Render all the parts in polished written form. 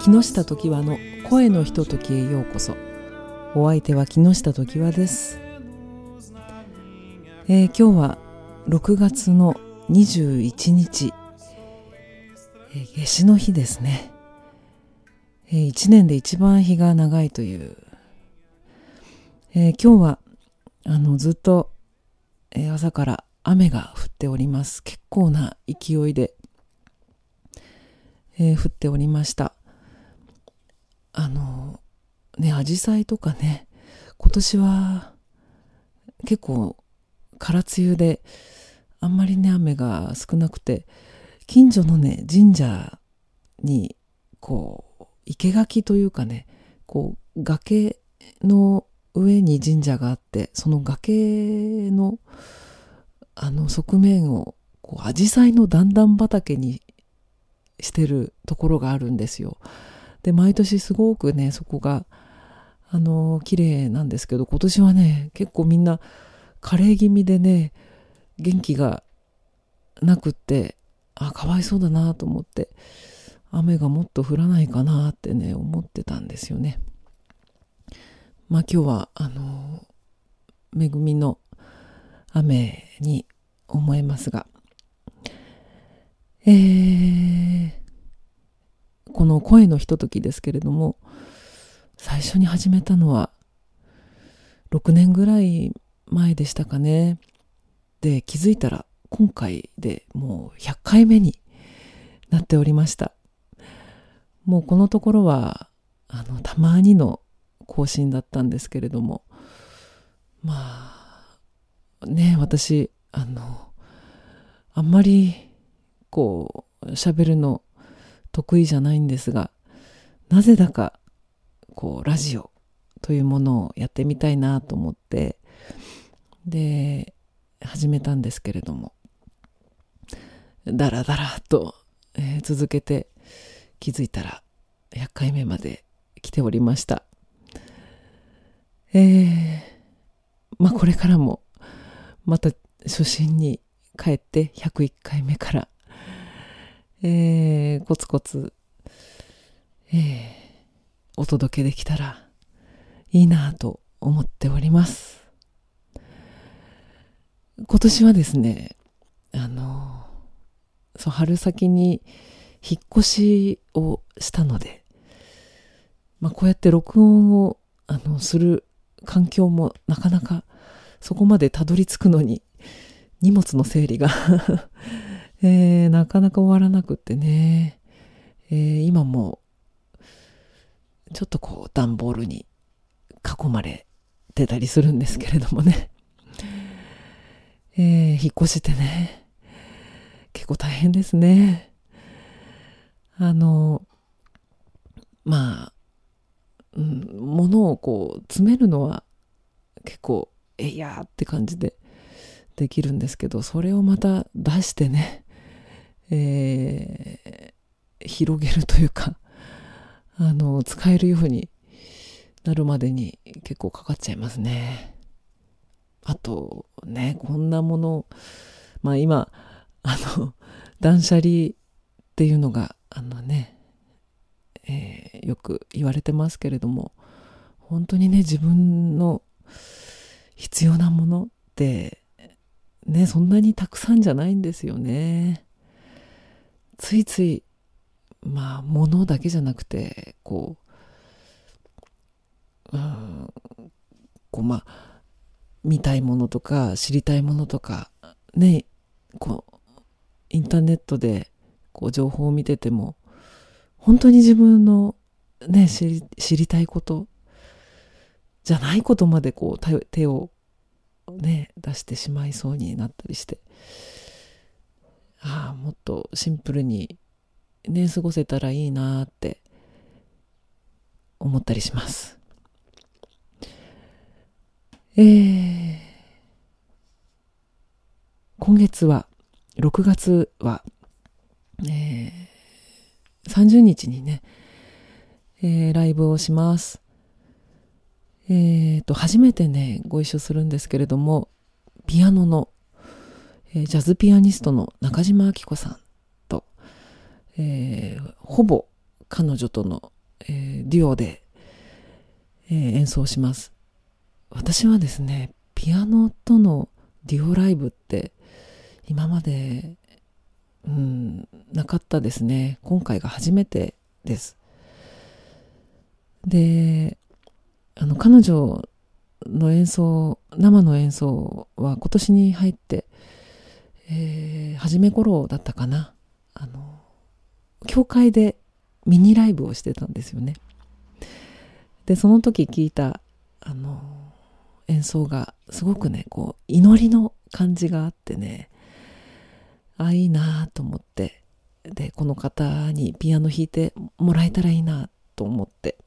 木下常盤の声のひとときへようこそ。お相手は木下常盤です。今日は6月の21日、夏至の日ですね。1年で一番日が長いという、今日はずっと、朝から雨が降っております。結構な勢いで、降っておりました。紫陽花とかね、今年は結構空梅雨であんまりね雨が少なくて、近所のね神社にこう生垣というかね、こう崖の上に神社があって、その崖の側面をこう紫陽花の段々畑にしてるところがあるんですよ。で、毎年すごくねそこが綺麗なんですけど、今年はね結構みんな枯れ気味でね元気がなくって、かわいそうだなと思って、雨がもっと降らないかなってね思ってたんですよね。まあ今日は恵みの雨に思えますが、この声のひとときですけれども、最初に始めたのは6年ぐらい前でしたかね。で、気づいたら今回でもう100回目になっておりました。もうこのところはたまにの更新だったんですけれども、まあね、私あんまりこう喋るの得意じゃないんですが、なぜだかこうラジオというものをやってみたいなと思って、で始めたんですけれども、だらだらと、続けて気づいたら100回目まで来ておりました。まあこれからもまた初心に帰って101回目から、コツコツ、お届けできたらいいなと思っております。今年はですね、春先に引っ越しをしたので、こうやって録音をする環境もなかなかそこまでたどり着くのに荷物の整理が、なかなか終わらなくってね、今もちょっとこう段ボールに囲まれてたりするんですけれどもね、引っ越しってね結構大変ですね。物をこう詰めるのは結構いやーって感じでできるんですけど、それをまた出してね、広げるというか使えるようになるまでに結構かかっちゃいますね。あとね、こんなもの、今断捨離っていうのがよく言われてますけれども、本当にね自分の必要なものってねそんなにたくさんじゃないんですよね。ついつい物だけじゃなくて見たいものとか知りたいものとかね、インターネットで情報を見てても、本当に自分のね知りたいことじゃないことまで手をね出してしまいそうになったりして、もっとシンプルにね過ごせたらいいなって思ったりします。6月は30日にね、ライブをします。初めてねご一緒するんですけれども、ピアノの、ジャズピアニストの中島明子さんと、ほぼ彼女との、デュオで、演奏します。私はですね、ピアノとのデュオライブって今まで、なかったですね。今回が初めてです。で、彼女の演奏、生の演奏は今年に入って、初め頃だったかな、教会でミニライブをしてたんですよね。で、その時聞いた演奏がすごくね、こう祈りの感じがあってね、いいなと思って、でこの方にピアノ弾いてもらえたらいいなと思って、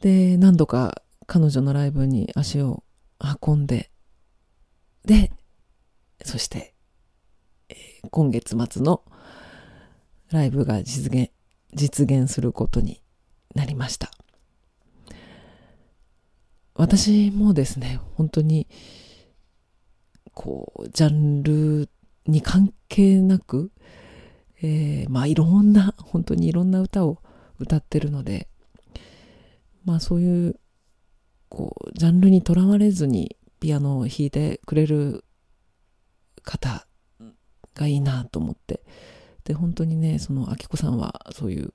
で何度か彼女のライブに足を運んで、でそして、今月末のライブが実現することになりました。私もですね、本当にこうジャンルに関係なく、いろんな、本当にいろんな歌を歌ってるので、そういうこうジャンルにとらわれずにピアノを弾いてくれる方がいいなと思って、で本当にね、その明子さんはそういう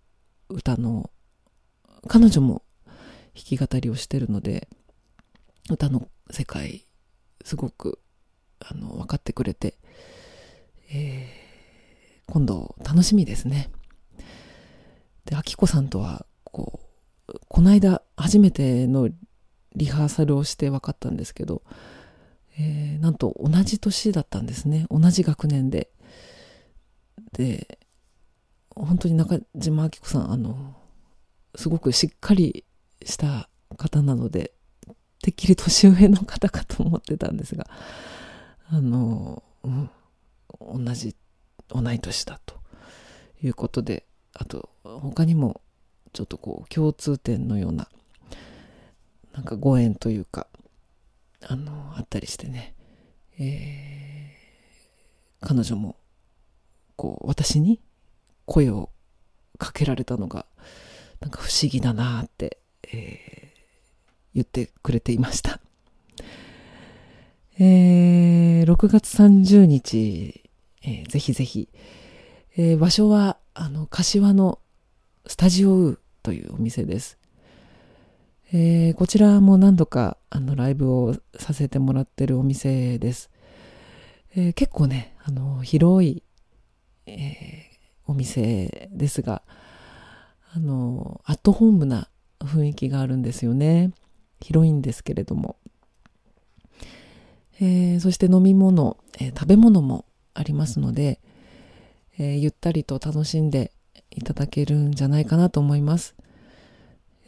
歌の、彼女も弾き語りをしてるので、歌の世界すごく分かってくれて、今度楽しみですね。で明子さんとはこの間初めてのリハーサルをして分かったんですけど、なんと同じ年だったんですね。同じ学年で。で、本当に中島明子さん、すごくしっかりした方なので、てっきり年上の方かと思ってたんですが、同い年だということで、あと他にもちょっとこう共通点のような、なんかご縁というか、あったりしてね、彼女もこう私に声をかけられたのがなんか不思議だなって、言ってくれていました。6月30日、ぜひぜひ、場所は柏のスタジオウというお店です。こちらも何度かライブをさせてもらってるお店です。結構ね、広い、お店ですが、アットホームな雰囲気があるんですよね。広いんですけれども、そして飲み物、食べ物もありますので、ゆったりと楽しんでいただけるんじゃないかなと思います。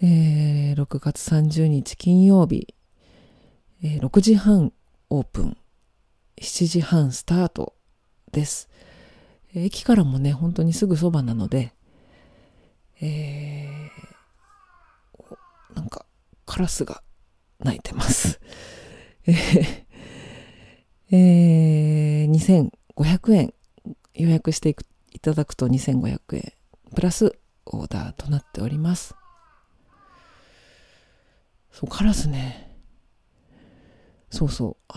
6月30日金曜日、6時半オープン、7時半スタートです。駅からもね、本当にすぐそばなので、なんかカラスが鳴いてます2500円予約していただくと2500円プラスオーダーとなっております。そうカラスね、そうそう、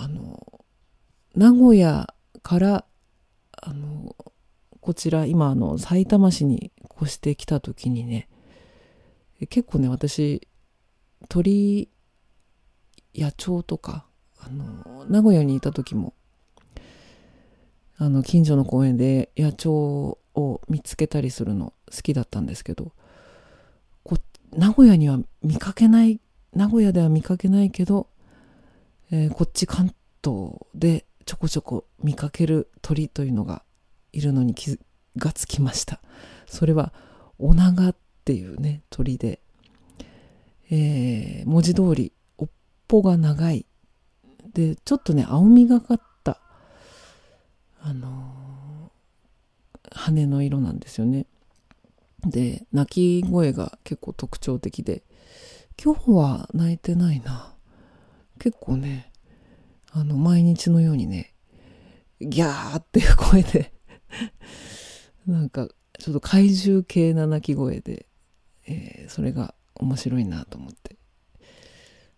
名古屋からこちら今さいたま市に越してきた時にね、結構ね、私鳥野鳥とか名古屋にいた時も近所の公園で野鳥を見つけたりするの好きだったんですけど、名古屋では見かけないけど、こっち関東でちょこちょこ見かける鳥というのがいるのに気がつきました。それはオナガっていうね鳥で、文字通り尾っぽが長いで、ちょっとね青みがかった羽の色なんですよね。で鳴き声が結構特徴的で、今日は泣いてないな。結構ね、毎日のようにね、ギャーっていう声でなんかちょっと怪獣系な鳴き声で、それが面白いなと思って、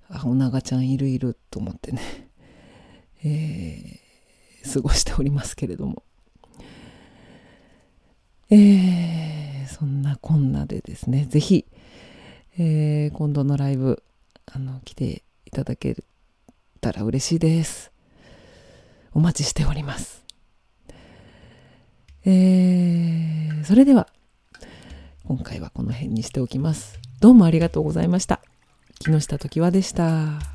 あ、お長ちゃんいるいると思ってね、過ごしておりますけれども、そんなこんなでですね、ぜひ、今度のライブ来ていただけたら嬉しいです。お待ちしております。それでは今回はこの辺にしておきます。どうもありがとうございました。木下常盤でした。